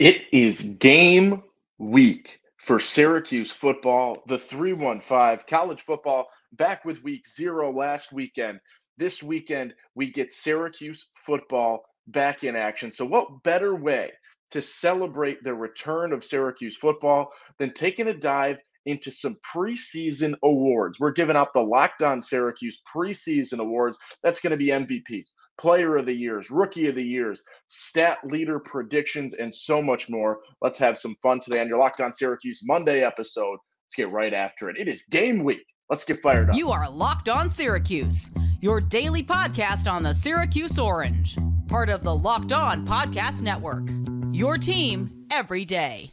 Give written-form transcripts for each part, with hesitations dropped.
It is game week for Syracuse football, the 315 college football, back with week 0 last weekend. This weekend, we get Syracuse football back in action. So what better way to celebrate the return of Syracuse football than taking a dive into some preseason awards? We're giving out the Locked On Syracuse preseason awards. That's going to be MVP, Player of the Years, Rookie of the Years, Stat Leader predictions, and so much more. Let's have some fun today on your Locked On Syracuse Monday episode. Let's get right after it. It is game week. Let's get fired up. You are Locked On Syracuse, your daily podcast on the Syracuse Orange, part of the Locked On Podcast Network, your team every day.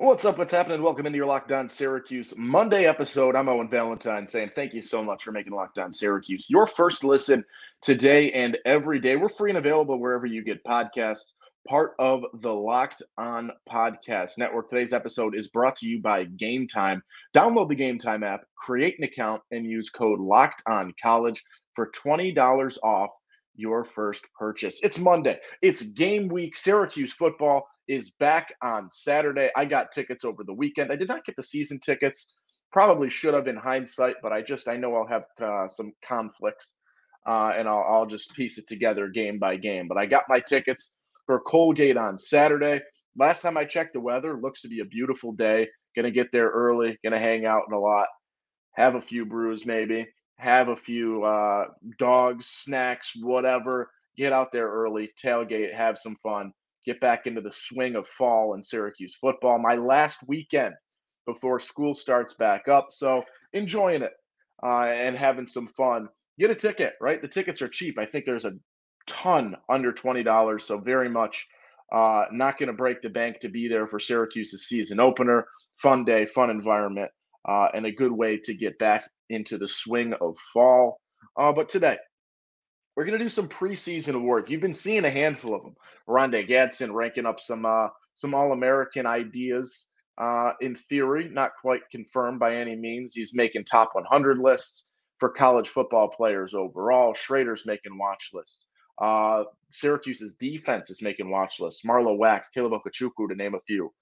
What's up? What's happening? Welcome into your Locked On Syracuse Monday episode. I'm Owen Valentine saying thank you so much for making Locked On Syracuse your first listen today and every day. We're free and available wherever you get podcasts, part of the Locked On Podcast Network. Today's episode is brought to you by Game Time. Download the Game Time app, create an account, and use code LOCKEDONCOLLEGE for $20 off your first purchase. It's Monday. It's game week. Syracuse football is back on Saturday. I got tickets over the weekend. I did not get the season tickets. Probably should have in hindsight, but I know I'll have some conflicts and I'll just piece it together game by game. But I got my tickets for Colgate on Saturday. Last time I checked the weather, looks to be a beautiful day. Going to get there early, going to hang out in a lot, have a few brews maybe, have a few dogs, snacks, whatever. Get out there early, tailgate, have some fun. Get back into the swing of fall in Syracuse football. My last weekend before school starts back up. So enjoying it and having some fun. Get a ticket, right? The tickets are cheap. I think there's a ton under $20. So very much not going to break the bank to be there for Syracuse's season opener. Fun day, fun environment, and a good way to get back into the swing of fall. But today, we're going to do some preseason awards. You've been seeing a handful of them. Oronde Gadsden ranking up some All-American ideas in theory, not quite confirmed by any means. He's making top 100 lists for college football players overall. Schrader's making watch lists. Syracuse's defense is making watch lists. Marlowe Wax, Caleb Okachukwu, to name a few,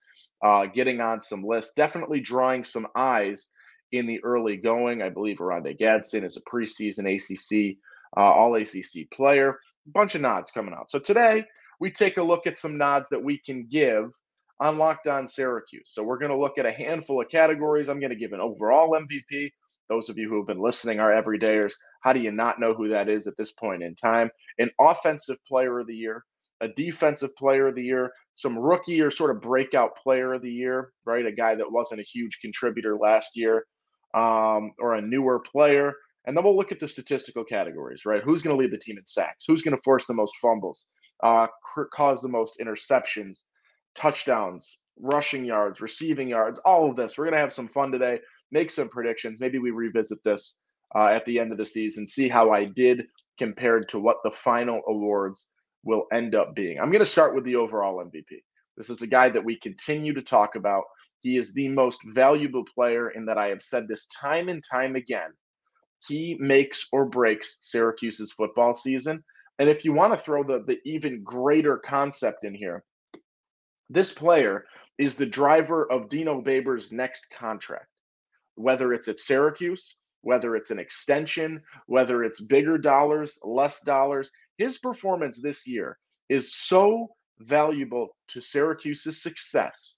getting on some lists. Definitely drawing some eyes in the early going. I believe Oronde Gadsden is a preseason ACC All-ACC player, bunch of nods coming out. So today, we take a look at some nods that we can give on Locked On Syracuse. So we're going to look at a handful of categories. I'm going to give an overall MVP. Those of you who have been listening are everydayers. How do you not know who that is at this point in time? An offensive player of the year, a defensive player of the year, some rookie or sort of breakout player of the year, right? A guy that wasn't a huge contributor last year or a newer player. And then we'll look at the statistical categories, right? Who's going to lead the team in sacks? Who's going to force the most fumbles, cause the most interceptions, touchdowns, rushing yards, receiving yards, all of this. We're going to have some fun today, make some predictions. Maybe we revisit this at the end of the season, see how I did compared to what the final awards will end up being. I'm going to start with the overall MVP. This is a guy that we continue to talk about. He is the most valuable player in that I have said this time and time again. He makes or breaks Syracuse's football season. And if you want to throw the even greater concept in here, this player is the driver of Dino Babers' next contract. Whether it's at Syracuse, whether it's an extension, whether it's bigger dollars, less dollars, his performance this year is so valuable to Syracuse's success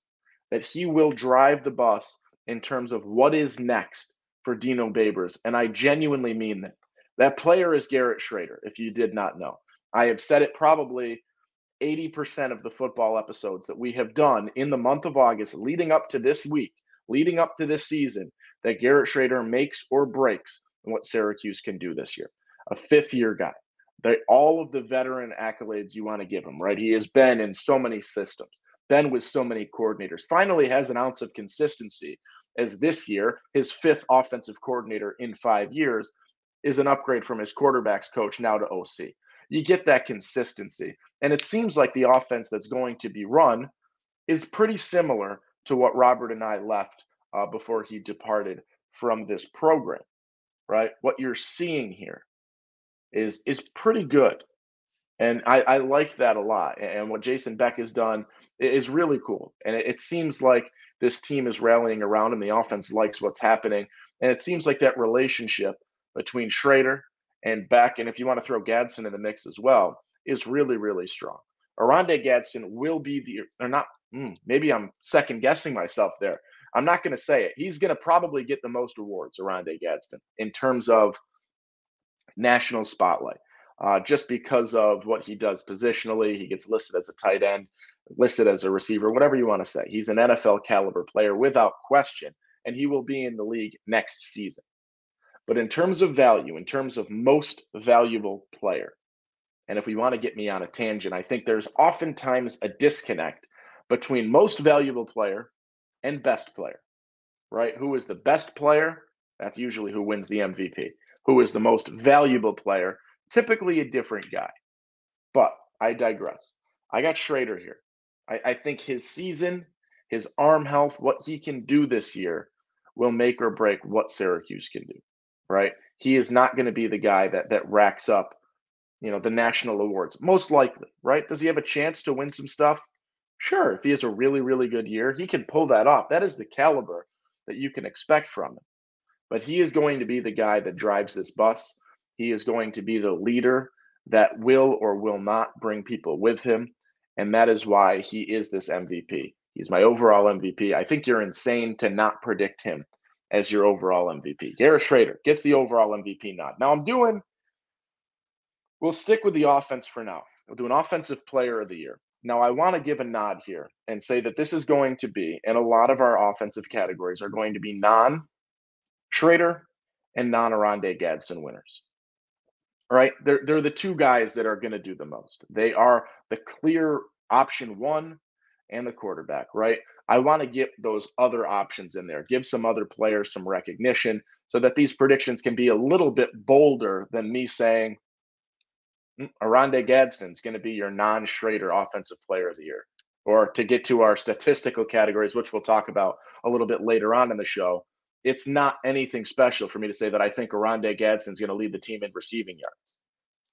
that he will drive the bus in terms of what is next for Dino Babers, and I genuinely mean that. That player is Garrett Schrader, if you did not know. I have said it probably 80% of the football episodes that we have done in the month of August leading up to this week, leading up to this season, that Garrett Schrader makes or breaks what Syracuse can do this year. A fifth-year guy. All of the veteran accolades you want to give him, right? He has been in so many systems, been with so many coordinators, finally has an ounce of consistency, as this year, his fifth offensive coordinator in 5 years, is an upgrade from his quarterback's coach now to OC. you get that consistency. And it seems like the offense that's going to be run is pretty similar to what Robert Anae left before he departed from this program, right? What you're seeing here is pretty good. And I like that a lot. And what Jason Beck has done is really cool. And it seems like this team is rallying around him. The offense likes what's happening. And it seems like that relationship between Schrader and Beck, and if you want to throw Gadsden in the mix as well, is really, really strong. Oronde Gadsden will be maybe I'm second guessing myself there. I'm not going to say it. He's going to probably get the most awards, Oronde Gadsden, in terms of national spotlight, just because of what he does positionally. He gets listed as a tight end, listed as a receiver, whatever you want to say. He's an NFL caliber player without question, and he will be in the league next season. But in terms of value, in terms of most valuable player, and if we want to get me on a tangent, I think there's oftentimes a disconnect between most valuable player and best player, right? Who is the best player? That's usually who wins the MVP. Who is the most valuable player? Typically a different guy. But I digress. I got Schrader here. I think his season, his arm health, what he can do this year will make or break what Syracuse can do, right? He is not going to be the guy that racks up, the national awards, most likely, right? Does he have a chance to win some stuff? Sure. If he has a really, really good year, he can pull that off. That is the caliber that you can expect from him. But he is going to be the guy that drives this bus. He is going to be the leader that will or will not bring people with him. And that is why he is this MVP. He's my overall MVP. I think you're insane to not predict him as your overall MVP. Garrett Schrader gets the overall MVP nod. Now we'll stick with the offense for now. We'll do an offensive player of the year. Now I want to give a nod here and say that this is going to be, and a lot of our offensive categories are going to be non-Schrader and non-Oronde Gadsden winners. All right, they're the two guys that are going to do the most. They are the clear option one and the quarterback, right? I want to get those other options in there, give some other players some recognition so that these predictions can be a little bit bolder than me saying, Oronde Gadsden's going to be your non-Schrader offensive player of the year. Or to get to our statistical categories, which we'll talk about a little bit later on in the show, it's not anything special for me to say that I think Oronde Gadsden's going to lead the team in receiving yards.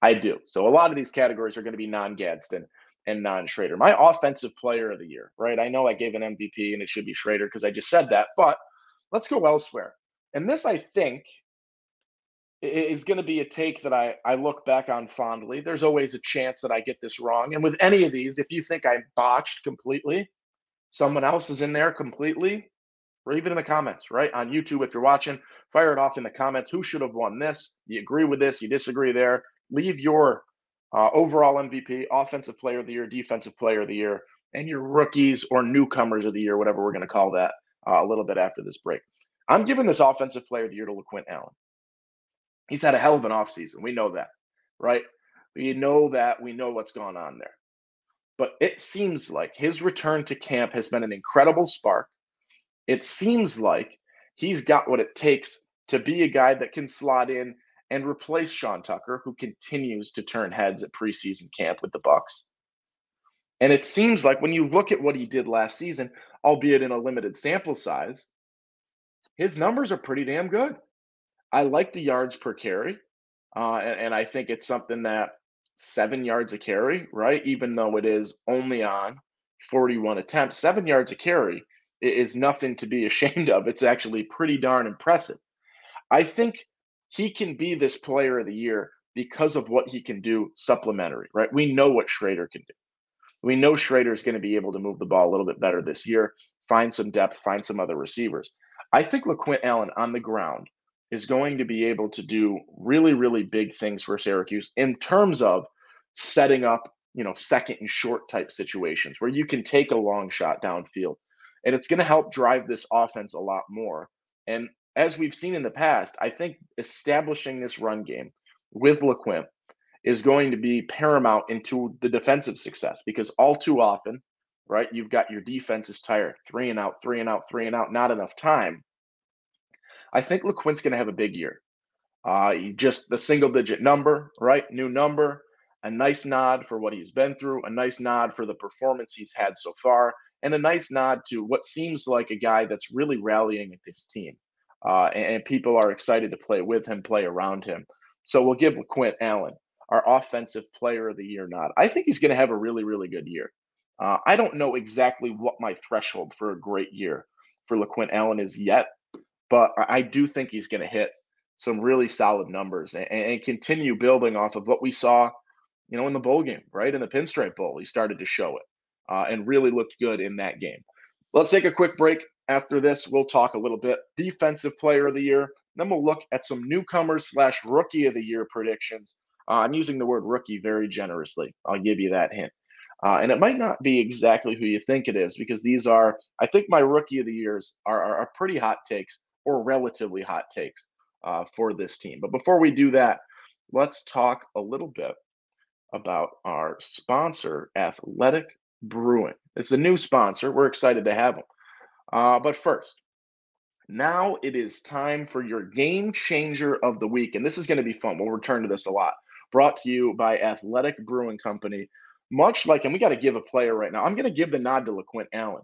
I do. So a lot of these categories are going to be non-Gadsden and non-Schrader. My offensive player of the year, right? I know I gave an MVP and it should be Schrader because I just said that, but let's go elsewhere. And this, I think, is going to be a take that I look back on fondly. There's always a chance that I get this wrong. And with any of these, if you think I botched completely, someone else is in there completely, or even in the comments, right? On YouTube, if you're watching, fire it off in the comments. Who should have won this? You agree with this? You disagree there? Leave your overall MVP, offensive player of the year, defensive player of the year, and your rookies or newcomers of the year, whatever we're going to call that, a little bit after this break. I'm giving this offensive player of the year to LeQuint Allen. He's had a hell of an offseason. We know that, right? We know that. We know what's going on there. But it seems like his return to camp has been an incredible spark. It seems like he's got what it takes to be a guy that can slot in and replace Sean Tucker, who continues to turn heads at preseason camp with the Bucks. And it seems like when you look at what he did last season, albeit in a limited sample size, his numbers are pretty damn good. I like the yards per carry, and I think it's something that 7 yards a carry, right, even though it is only on 41 attempts, 7 yards a carry is nothing to be ashamed of. It's actually pretty darn impressive. I think he can be this player of the year because of what he can do supplementary, right? We know what Schrader can do. We know Schrader is going to be able to move the ball a little bit better this year, find some depth, find some other receivers. I think LeQuint Allen on the ground is going to be able to do really, really big things for Syracuse in terms of setting up, second and short type situations where you can take a long shot downfield. And it's going to help drive this offense a lot more. And as we've seen in the past, I think establishing this run game with LeQuint is going to be paramount into the defensive success because all too often, right, you've got your defense is tired, three and out, three and out, three and out, not enough time. I think LeQuint's going to have a big year. Just the single-digit number, right, new number. a nice nod for what he's been through, a nice nod for the performance he's had so far, and a nice nod to what seems like a guy that's really rallying at this team. And people are excited to play with him, play around him. So we'll give LeQuint Allen our Offensive Player of the Year nod. I think he's going to have a really, really good year. I don't know exactly what my threshold for a great year for LeQuint Allen is yet, but I do think he's going to hit some really solid numbers and continue building off of what we saw, you know, in the bowl game, right? In the Pinstripe Bowl, he started to show it and really looked good in that game. Let's take a quick break. After this, we'll talk a little bit Defensive Player of the Year. Then we'll look at some newcomers / Rookie of the Year predictions. I'm using the word rookie very generously. I'll give you that hint. And it might not be exactly who you think it is, because these are, I think my Rookie of the Years are pretty hot takes, or relatively hot takes for this team. But before we do that, let's talk a little bit about our sponsor, Athletic Brewing. It's a new sponsor. We're excited to have them. But first, now it is time for your Game Changer of the Week. And this is going to be fun. We'll return to this a lot. Brought to you by Athletic Brewing Company. Much like, and we got to give a player right now. I'm going to give the nod to LeQuint Allen.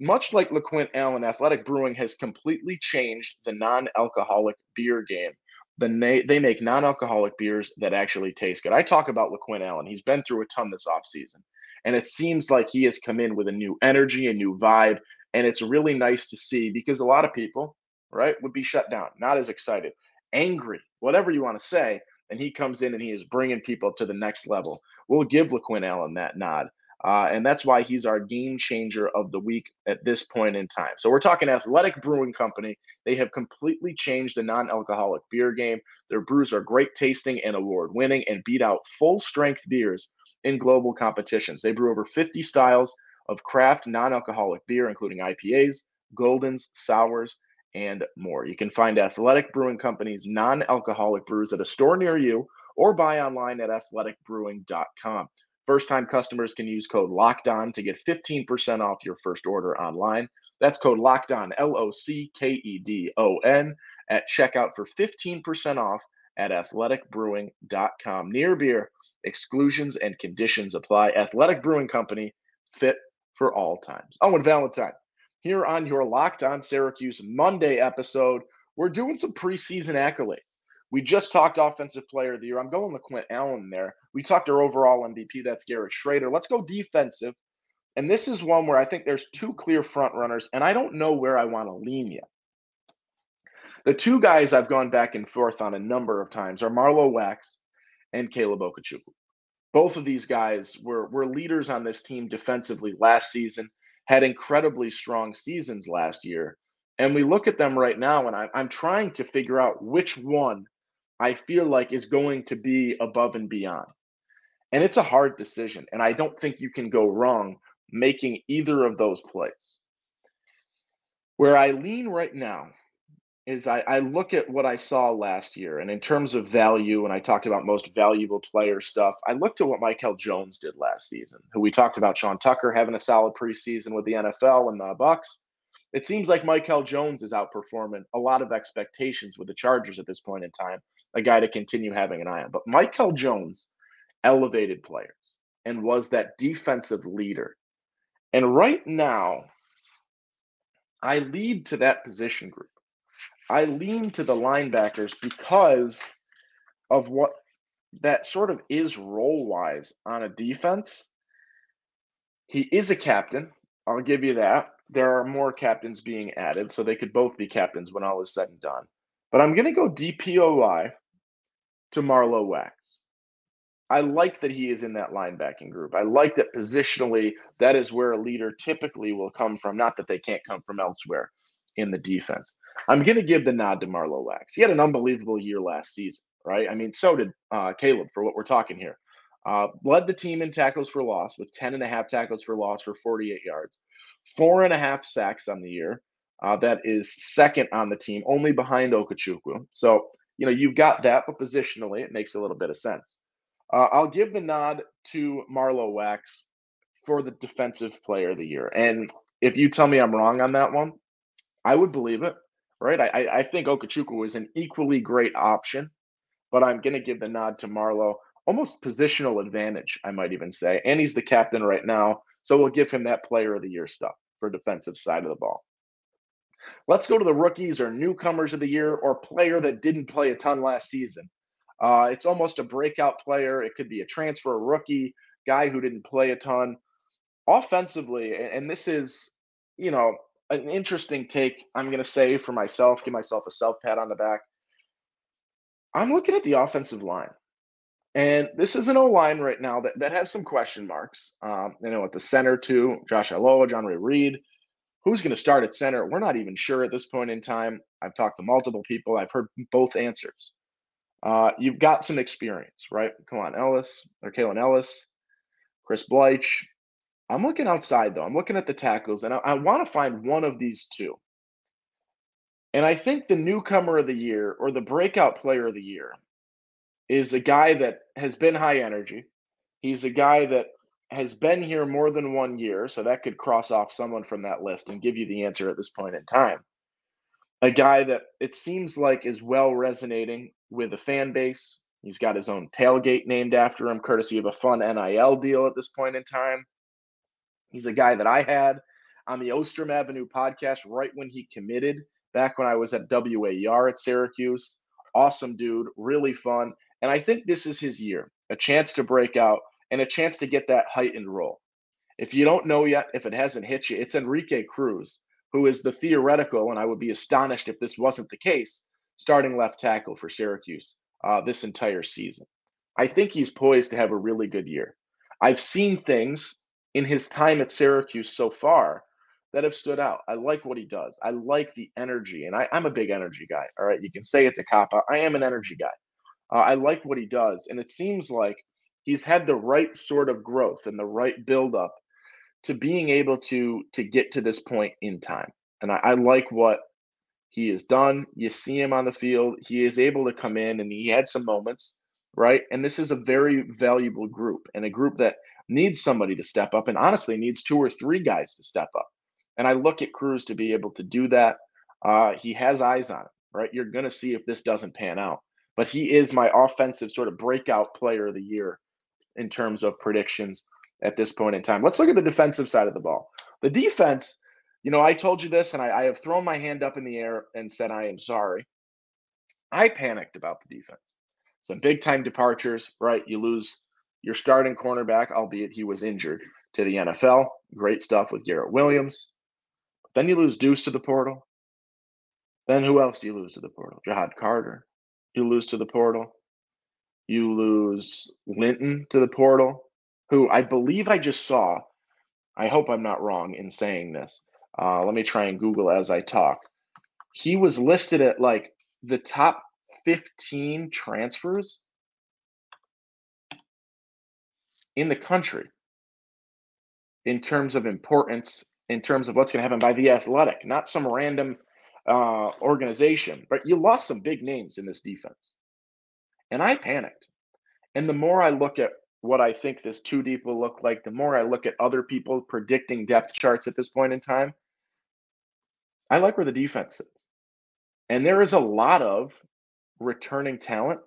Much like LeQuint Allen, Athletic Brewing has completely changed the non-alcoholic beer game. They make non-alcoholic beers that actually taste good. I talk about LeQuint Allen. He's been through a ton this offseason, and it seems like he has come in with a new energy, a new vibe, and it's really nice to see, because a lot of people, right, would be shut down, not as excited, angry, whatever you want to say. And he comes in and he is bringing people to the next level. We'll give LeQuint Allen that nod. And that's why he's our Game Changer of the Week at this point in time. So we're talking Athletic Brewing Company. They have completely changed the non-alcoholic beer game. Their brews are great tasting and award-winning, and beat out full-strength beers in global competitions. They brew over 50 styles of craft non-alcoholic beer, including IPAs, Goldens, Sours, and more. You can find Athletic Brewing Company's non-alcoholic brews at a store near you, or buy online at athleticbrewing.com. First-time customers can use code LOCKEDON to get 15% off your first order online. That's code LOCKEDON, LOCKEDON, at checkout for 15% off at athleticbrewing.com. Near beer, exclusions and conditions apply. Athletic Brewing Company, fit for all times. Owen Valentine here on your Locked On Syracuse Monday episode. We're doing some preseason accolades. We just talked Offensive Player of the Year. I'm going LeQuint Allen there. We talked our overall MVP. That's Garrett Schrader. Let's go defensive. And this is one where I think there's two clear front runners, and I don't know where I want to lean yet. The two guys I've gone back and forth on a number of times are Marlowe Wax and Caleb Okachukwu. Both of these guys were leaders on this team defensively last season, had incredibly strong seasons last year. And we look at them right now, and I'm trying to figure out which one I feel like is going to be above and beyond. And it's a hard decision, and I don't think you can go wrong making either of those plays. Where I lean right now is I look at what I saw last year, and in terms of value, and I talked about most valuable player stuff, I looked at what Mikel Jones did last season, who we talked about Sean Tucker having a solid preseason with the NFL and the Bucks. It seems like Mikel Jones is outperforming a lot of expectations with the Chargers at this point in time, a guy to continue having an eye on. But Mikel Jones elevated players and was that defensive leader. And right now, I lead to that position group. I lean to the linebackers because of what that sort of is role-wise on a defense. He is a captain. I'll give you that. There are more captains being added, so they could both be captains when all is said and done. But I'm going to go DPOY to Marlowe Wax. I like that he is in that linebacking group. I like that positionally that is where a leader typically will come from, not that they can't come from elsewhere in the defense. I'm going to give the nod to Marlowe Wax. He had an unbelievable year last season, right? I mean, so did Caleb, for what we're talking here. Led the team in tackles for loss with 10.5 tackles for loss for 48 yards. 4.5 sacks on the year. That is second on the team, only behind Okachukwu. So, you know, you've got that, but positionally it makes a little bit of sense. I'll give the nod to Marlowe Wax for the Defensive Player of the Year. And if you tell me I'm wrong on that one, I would believe it, right? I think Okachukwu is an equally great option, but I'm going to give the nod to Marlowe. almost positional advantage, I might even say. And he's the captain right now, so we'll give him that player of the year stuff for defensive side of the ball. Let's go to the rookies or newcomers of the year or player that didn't play a ton last season. It's almost a breakout player. It could be a transfer, a rookie, guy who didn't play a ton. Offensively, and this is, you know, an interesting take I'm going to say for myself, give myself a self-pat on the back. I'm looking at the offensive line. And this is an O-line right now that has some question marks. At the center too, Josh Alola, John Ray Reed. Who's going to start at center? We're not even sure at this point in time. I've talked to multiple people. I've heard both answers. You've got some experience, right? Kalen Ellis, Chris Bleich. I'm looking outside, though. I'm looking at the tackles, and I want to find one of these two. And I think the newcomer of the year or the breakout player of the year is a guy that has been high energy. He's a guy that has been here more than 1 year, so that could cross off someone from that list and give you the answer at this point in time. A guy that it seems like is well resonating with the fan base. He's got his own tailgate named after him, courtesy of a fun NIL deal at this point in time. He's a guy that I had on the Ostrom Avenue podcast right when he committed, back when I was at WAR at Syracuse. Awesome dude, really fun. And I think this is his year, a chance to break out and a chance to get that heightened role. If you don't know yet, if it hasn't hit you, it's Enrique Cruz, who is the theoretical, and I would be astonished if this wasn't the case, starting left tackle for Syracuse this entire season. I think he's poised to have a really good year. I've seen things in his time at Syracuse so far that have stood out. I like what he does. I like the energy, and I'm a big energy guy. All right, you can say it's a cop-out. I am an energy guy. I like what he does, and it seems like he's had the right sort of growth and the right buildup to being able to get to this point in time. And I like what he has done. You see him on the field. He is able to come in, and he had some moments, right? And this is a very valuable group, and a group that needs somebody to step up and honestly needs two or three guys to step up. And I look at Cruz to be able to do that. He has eyes on him, right? You're going to see if this doesn't pan out. But he is my offensive sort of breakout player of the year in terms of predictions at this point in time. Let's look at the defensive side of the ball. The defense, you know, I told you this, and I have thrown my hand up in the air and said, I am sorry. I panicked about the defense. Some big-time departures, right? You lose your starting cornerback, albeit he was injured, to the NFL. Great stuff with Garrett Williams. Then you lose Deuce to the portal. Then who else do you lose to the portal? Jahad Carter. You lose to the portal. You lose Linton to the portal, who I believe I just saw. I hope I'm not wrong in saying this. Let me try and Google as I talk. He was listed at like the top 15 transfers in the country in terms of importance, in terms of what's going to happen by The Athletic, not some random organization. But you lost some big names in this defense. And I panicked. And the more I look at what I think this two deep will look like, the more I look at other people predicting depth charts at this point in time, I like where the defense is. And there is a lot of returning talent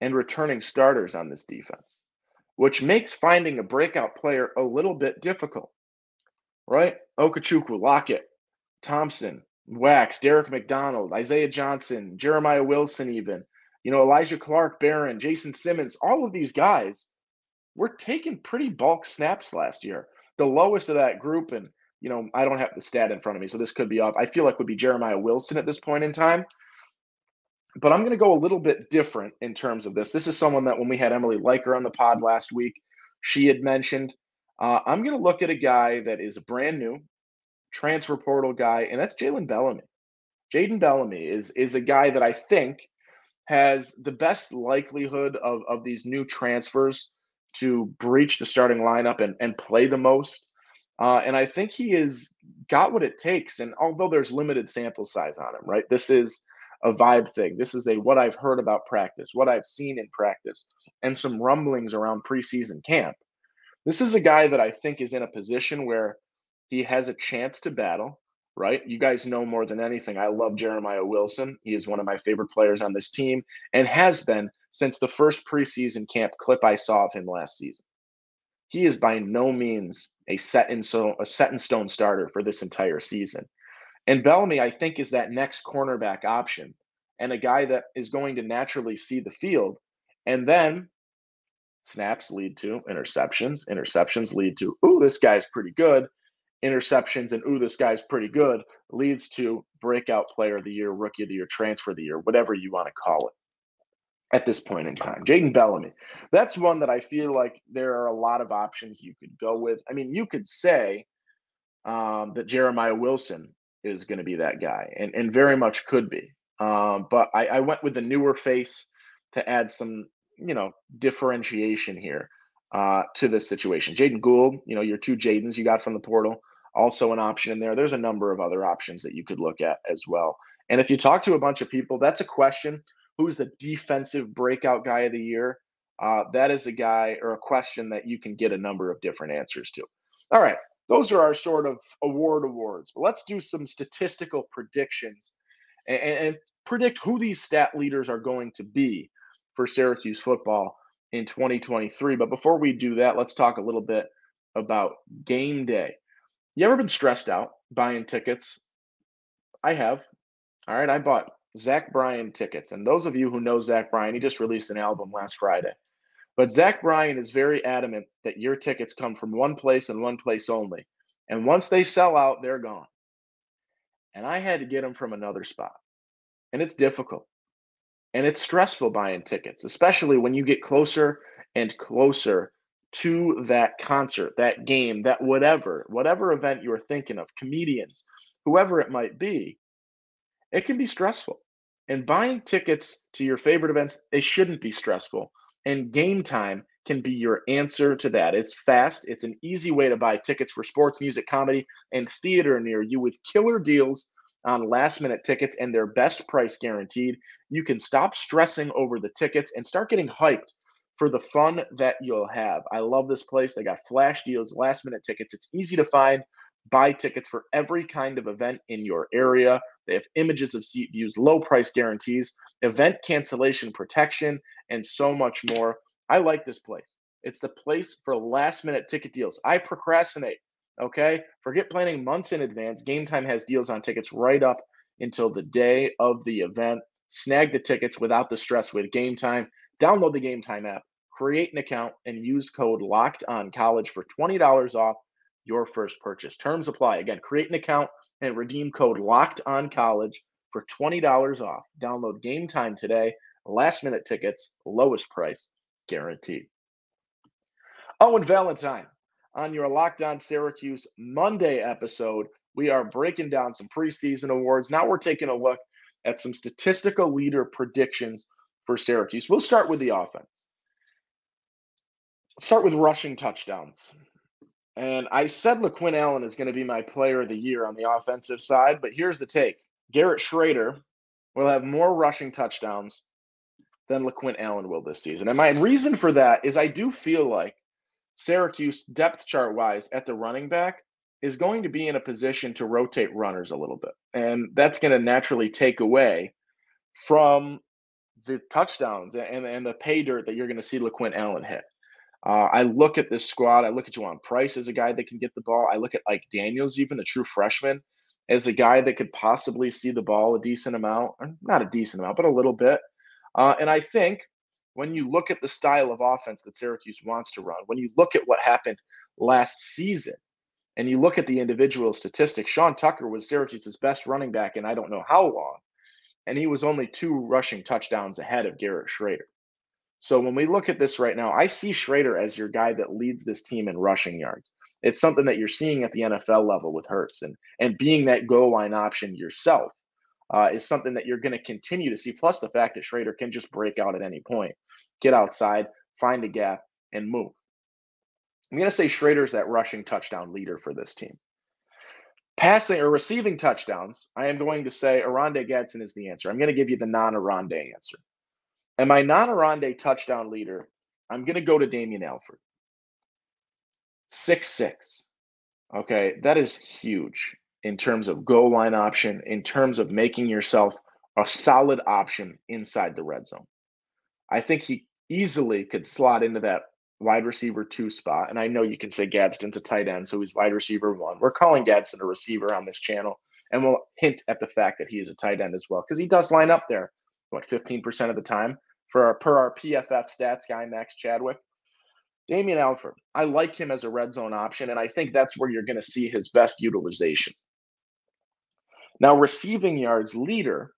and returning starters on this defense, which makes finding a breakout player a little bit difficult, right? Okachukwu, Lockett, Thompson, Wax, Derek McDonald, Isaiah Johnson, Jeremiah Wilson even. You know, Elijah Clark, Barron, Jason Simmons, all of these guys were taking pretty bulk snaps last year. The lowest of that group, and, you know, I don't have the stat in front of me, so this could be off. I feel like would be Jeremiah Wilson at this point in time. But I'm going to go a little bit different in terms of this. This is someone that when we had Emily Leiker on the pod last week, she had mentioned. I'm going to look at a guy that is a brand new transfer portal guy, and that's Jalen Bellamy. Jaden Bellamy is a guy that I think has the best likelihood of these new transfers to breach the starting lineup and play the most. And I think he has got what it takes. And although there's limited sample size on him, right? This is a vibe thing. This is a what I've heard about practice, what I've seen in practice, and some rumblings around preseason camp. This is a guy that I think is in a position where he has a chance to battle right? You guys know more than anything, I love Jeremiah Wilson. He is one of my favorite players on this team and has been since the first preseason camp clip I saw of him last season. He is by no means a set in stone starter for this entire season. And Bellamy, I think, is that next cornerback option and a guy that is going to naturally see the field. And then snaps lead to interceptions. Interceptions lead to, ooh, this guy's pretty good. Interceptions and, ooh, this guy's pretty good leads to breakout player of the year, rookie of the year, transfer of the year, whatever you want to call it at this point in time. Jaden Bellamy, that's one that I feel like there are a lot of options you could go with. I mean, you could say that Jeremiah Wilson is going to be that guy, and very much could be. But I went with the newer face to add some, you know, differentiation here to this situation. Jaden Gould, you know, your two Jadens you got from the portal, also an option in there. There's a number of other options that you could look at as well. And if you talk to a bunch of people, that's a question. Who's the defensive breakout guy of the year? That is a guy or a question that you can get a number of different answers to. All right. Those are our sort of awards, but let's do some statistical predictions and predict who these stat leaders are going to be for Syracuse football in 2023. But before we do that, let's talk a little bit about game day. You ever been stressed out buying tickets? I have. All right. I bought Zach Bryan tickets. And those of you who know Zach Bryan, he just released an album last Friday. But Zach Bryan is very adamant that your tickets come from one place and one place only. And once they sell out, they're gone. And I had to get them from another spot. And it's difficult. And it's stressful buying tickets, especially when you get closer and closer to that concert, that game, that whatever event you're thinking of, comedians, whoever it might be, it can be stressful. And buying tickets to your favorite events, it shouldn't be stressful. And Game Time can be your answer to that. It's fast. It's an easy way to buy tickets for sports, music, comedy, and theater near you with killer deals on last-minute tickets and their best price guaranteed. You can stop stressing over the tickets and start getting hyped for the fun that you'll have. I love this place. They got flash deals, last-minute tickets. It's easy to find. Buy tickets for every kind of event in your area. They have images of seat views, low price guarantees, event cancellation protection, and so much more. I like this place. It's the place for last-minute ticket deals. I procrastinate, okay? Forget planning months in advance. Game Time has deals on tickets right up until the day of the event. Snag the tickets without the stress with Game Time. Download the Game Time app, create an account, and use code LOCKEDONCOLLEGE for $20 off your first purchase. Terms apply. Again, create an account and redeem code LOCKEDONCOLLEGE for $20 off. Download Game Time today. Last-minute tickets, lowest price guaranteed. Owen Valentine, on your Locked On Syracuse Monday episode, we are breaking down some preseason awards. Now we're taking a look at some statistical leader predictions for Syracuse. We'll start with the offense. Let's start with rushing touchdowns. And I said LeQuint Allen is going to be my player of the year on the offensive side, but here's the take. Garrett Schrader will have more rushing touchdowns than LeQuint Allen will this season. And my reason for that is I do feel like Syracuse, depth chart-wise, at the running back is going to be in a position to rotate runners a little bit. And that's going to naturally take away from the touchdowns and the pay dirt that you're going to see LeQuint Allen hit. I look at this squad. I look at Juwan Price as a guy that can get the ball. I look at Ike Daniels, even the true freshman, as a guy that could possibly see the ball a decent amount, or not a decent amount, but a little bit. And I think when you look at the style of offense that Syracuse wants to run, when you look at what happened last season and you look at the individual statistics, Sean Tucker was Syracuse's best running back in I don't know how long, and he was only 2 rushing touchdowns ahead of Garrett Schrader. So when we look at this right now, I see Schrader as your guy that leads this team in rushing yards. It's something that you're seeing at the NFL level with Hurts, and being that goal line option yourself is something that you're going to continue to see, plus the fact that Schrader can just break out at any point, get outside, find a gap, and move. I'm going to say Schrader's that rushing touchdown leader for this team. Passing or receiving touchdowns, I am going to say Oronde Gadsden is the answer. I'm going to give you the non-Oronde answer. And my non-Oronde touchdown leader, I'm going to go to Damian Alford. 6'6". Okay, that is huge. in terms of goal line option, in terms of making yourself a solid option inside the red zone. I think he easily could slot into that wide receiver 2 spot. And I know you can say Gadsden's a tight end, so he's wide receiver 1. We're calling Gadsden a receiver on this channel, and we'll hint at the fact that he is a tight end as well, because he does line up there, 15% of the time per our PFF stats guy, Max Chadwick. Damian Alford, I like him as a red zone option, and I think that's where you're going to see his best utilization. Now, receiving yards leader,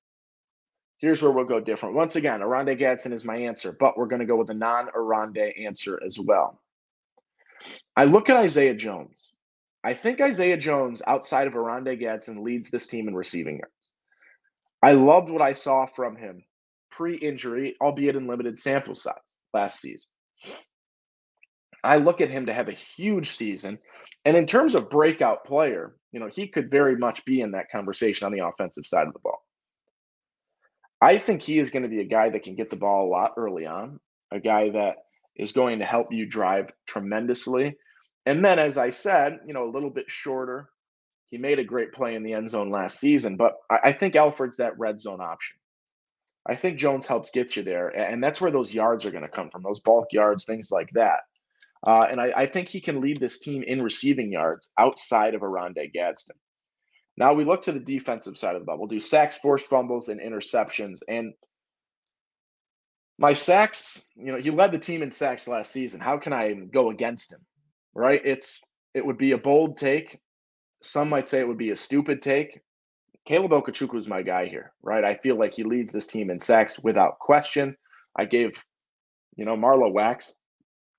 here's where we'll go different. Once again, Oronde Gadsden is my answer, but we're going to go with a non-Oronde answer as well. I look at Isaiah Jones. I think Isaiah Jones, outside of Oronde Gadsden, leads this team in receiving yards. I loved what I saw from him pre-injury, albeit in limited sample size last season. I look at him to have a huge season. And in terms of breakout player, he could very much be in that conversation on the offensive side of the ball. I think he is going to be a guy that can get the ball a lot early on, a guy that is going to help you drive tremendously. And then, as I said, a little bit shorter. He made a great play in the end zone last season, but I think Alford's that red zone option. I think Jones helps get you there, and that's where those yards are going to come from, those bulk yards, things like that. And I think he can lead this team in receiving yards outside of Oronde Gadsden. Now we look to the defensive side of the ball. We'll do sacks, forced fumbles, and interceptions. And my sacks, he led the team in sacks last season. How can I go against him, right? It would be a bold take. Some might say it would be a stupid take. Caleb Okachukwu is my guy here, right? I feel like he leads this team in sacks without question. I gave, Marlowe Wax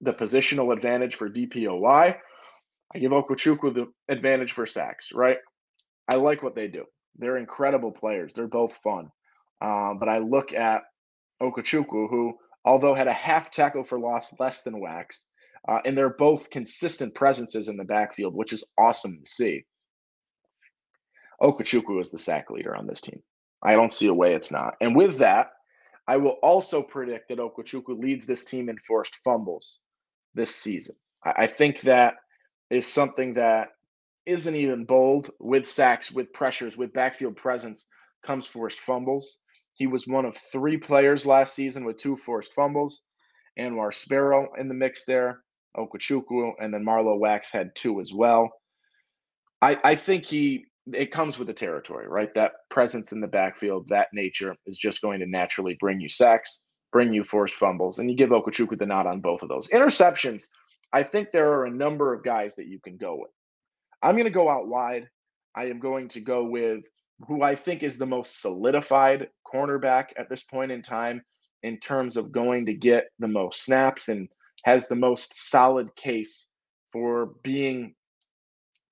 the positional advantage for DPOY. I give Okachukwu the advantage for sacks, right? I like what they do. They're incredible players. They're both fun. But I look at Okachukwu, who, although had a half tackle for loss less than Wax, and they're both consistent presences in the backfield, which is awesome to see. Okachukwu is the sack leader on this team. I don't see a way it's not. And with that, I will also predict that Okachukwu leads this team in forced fumbles this season. I think that is something that isn't even bold. With sacks, with pressures, with backfield presence comes forced fumbles. He was one of 3 players last season with 2 forced fumbles. Anwar Sparrow in the mix there, Okachukwu, and then Marlowe Wax had 2 as well. I think it comes with the territory, right? That presence in the backfield, that nature is just going to naturally bring you sacks, bring you forced fumbles, and you give Okachukwu the nod on both of those. Interceptions, I think there are a number of guys that you can go with. I'm going to go out wide. I am going to go with who I think is the most solidified cornerback at this point in time in terms of going to get the most snaps and has the most solid case for being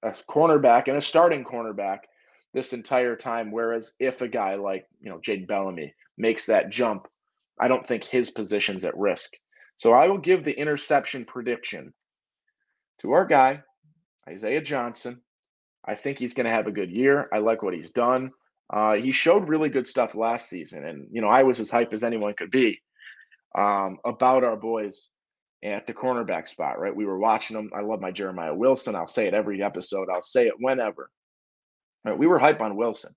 a cornerback and a starting cornerback this entire time. Whereas if a guy like, Jaden Bellamy makes that jump, I don't think his position's at risk. So I will give the interception prediction to our guy, Isaiah Johnson. I think he's going to have a good year. I like what he's done. He showed really good stuff last season. And, I was as hype as anyone could be about our boys at the cornerback spot, right? We were watching them. I love my Jeremiah Wilson. I'll say it every episode. I'll say it whenever. Right, we were hype on Wilson.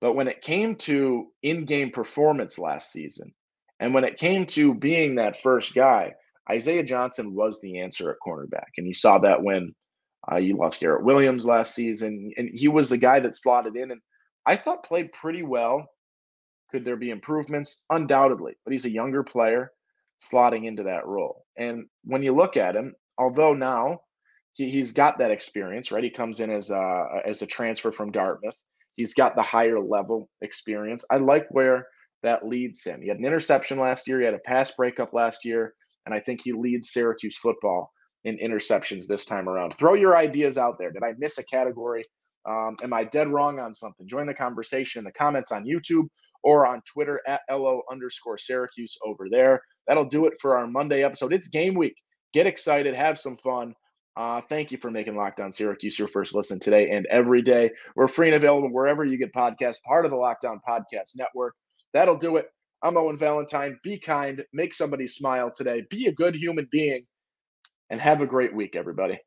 But when it came to in-game performance last season, and when it came to being that first guy, Isaiah Johnson was the answer at cornerback. And you saw that when you lost Garrett Williams last season, and he was the guy that slotted in and I thought played pretty well. Could there be improvements? Undoubtedly, but he's a younger player slotting into that role. And when you look at him, although now he's got that experience, right? He comes in as a transfer from Dartmouth. He's got the higher level experience. I like where that leads him. He had an interception last year. He had a pass breakup last year. And I think he leads Syracuse football in interceptions this time around. Throw your ideas out there. Did I miss a category? Am I dead wrong on something? Join the conversation in the comments on YouTube or on Twitter at @LO_Syracuse over there. That'll do it for our Monday episode. It's game week. Get excited. Have some fun. Thank you for making Locked On Syracuse your first listen today and every day. We're free and available wherever you get podcasts, part of the Locked On Podcast Network. That'll do it. I'm Owen Valentine. Be kind. Make somebody smile today. Be a good human being. And have a great week, everybody.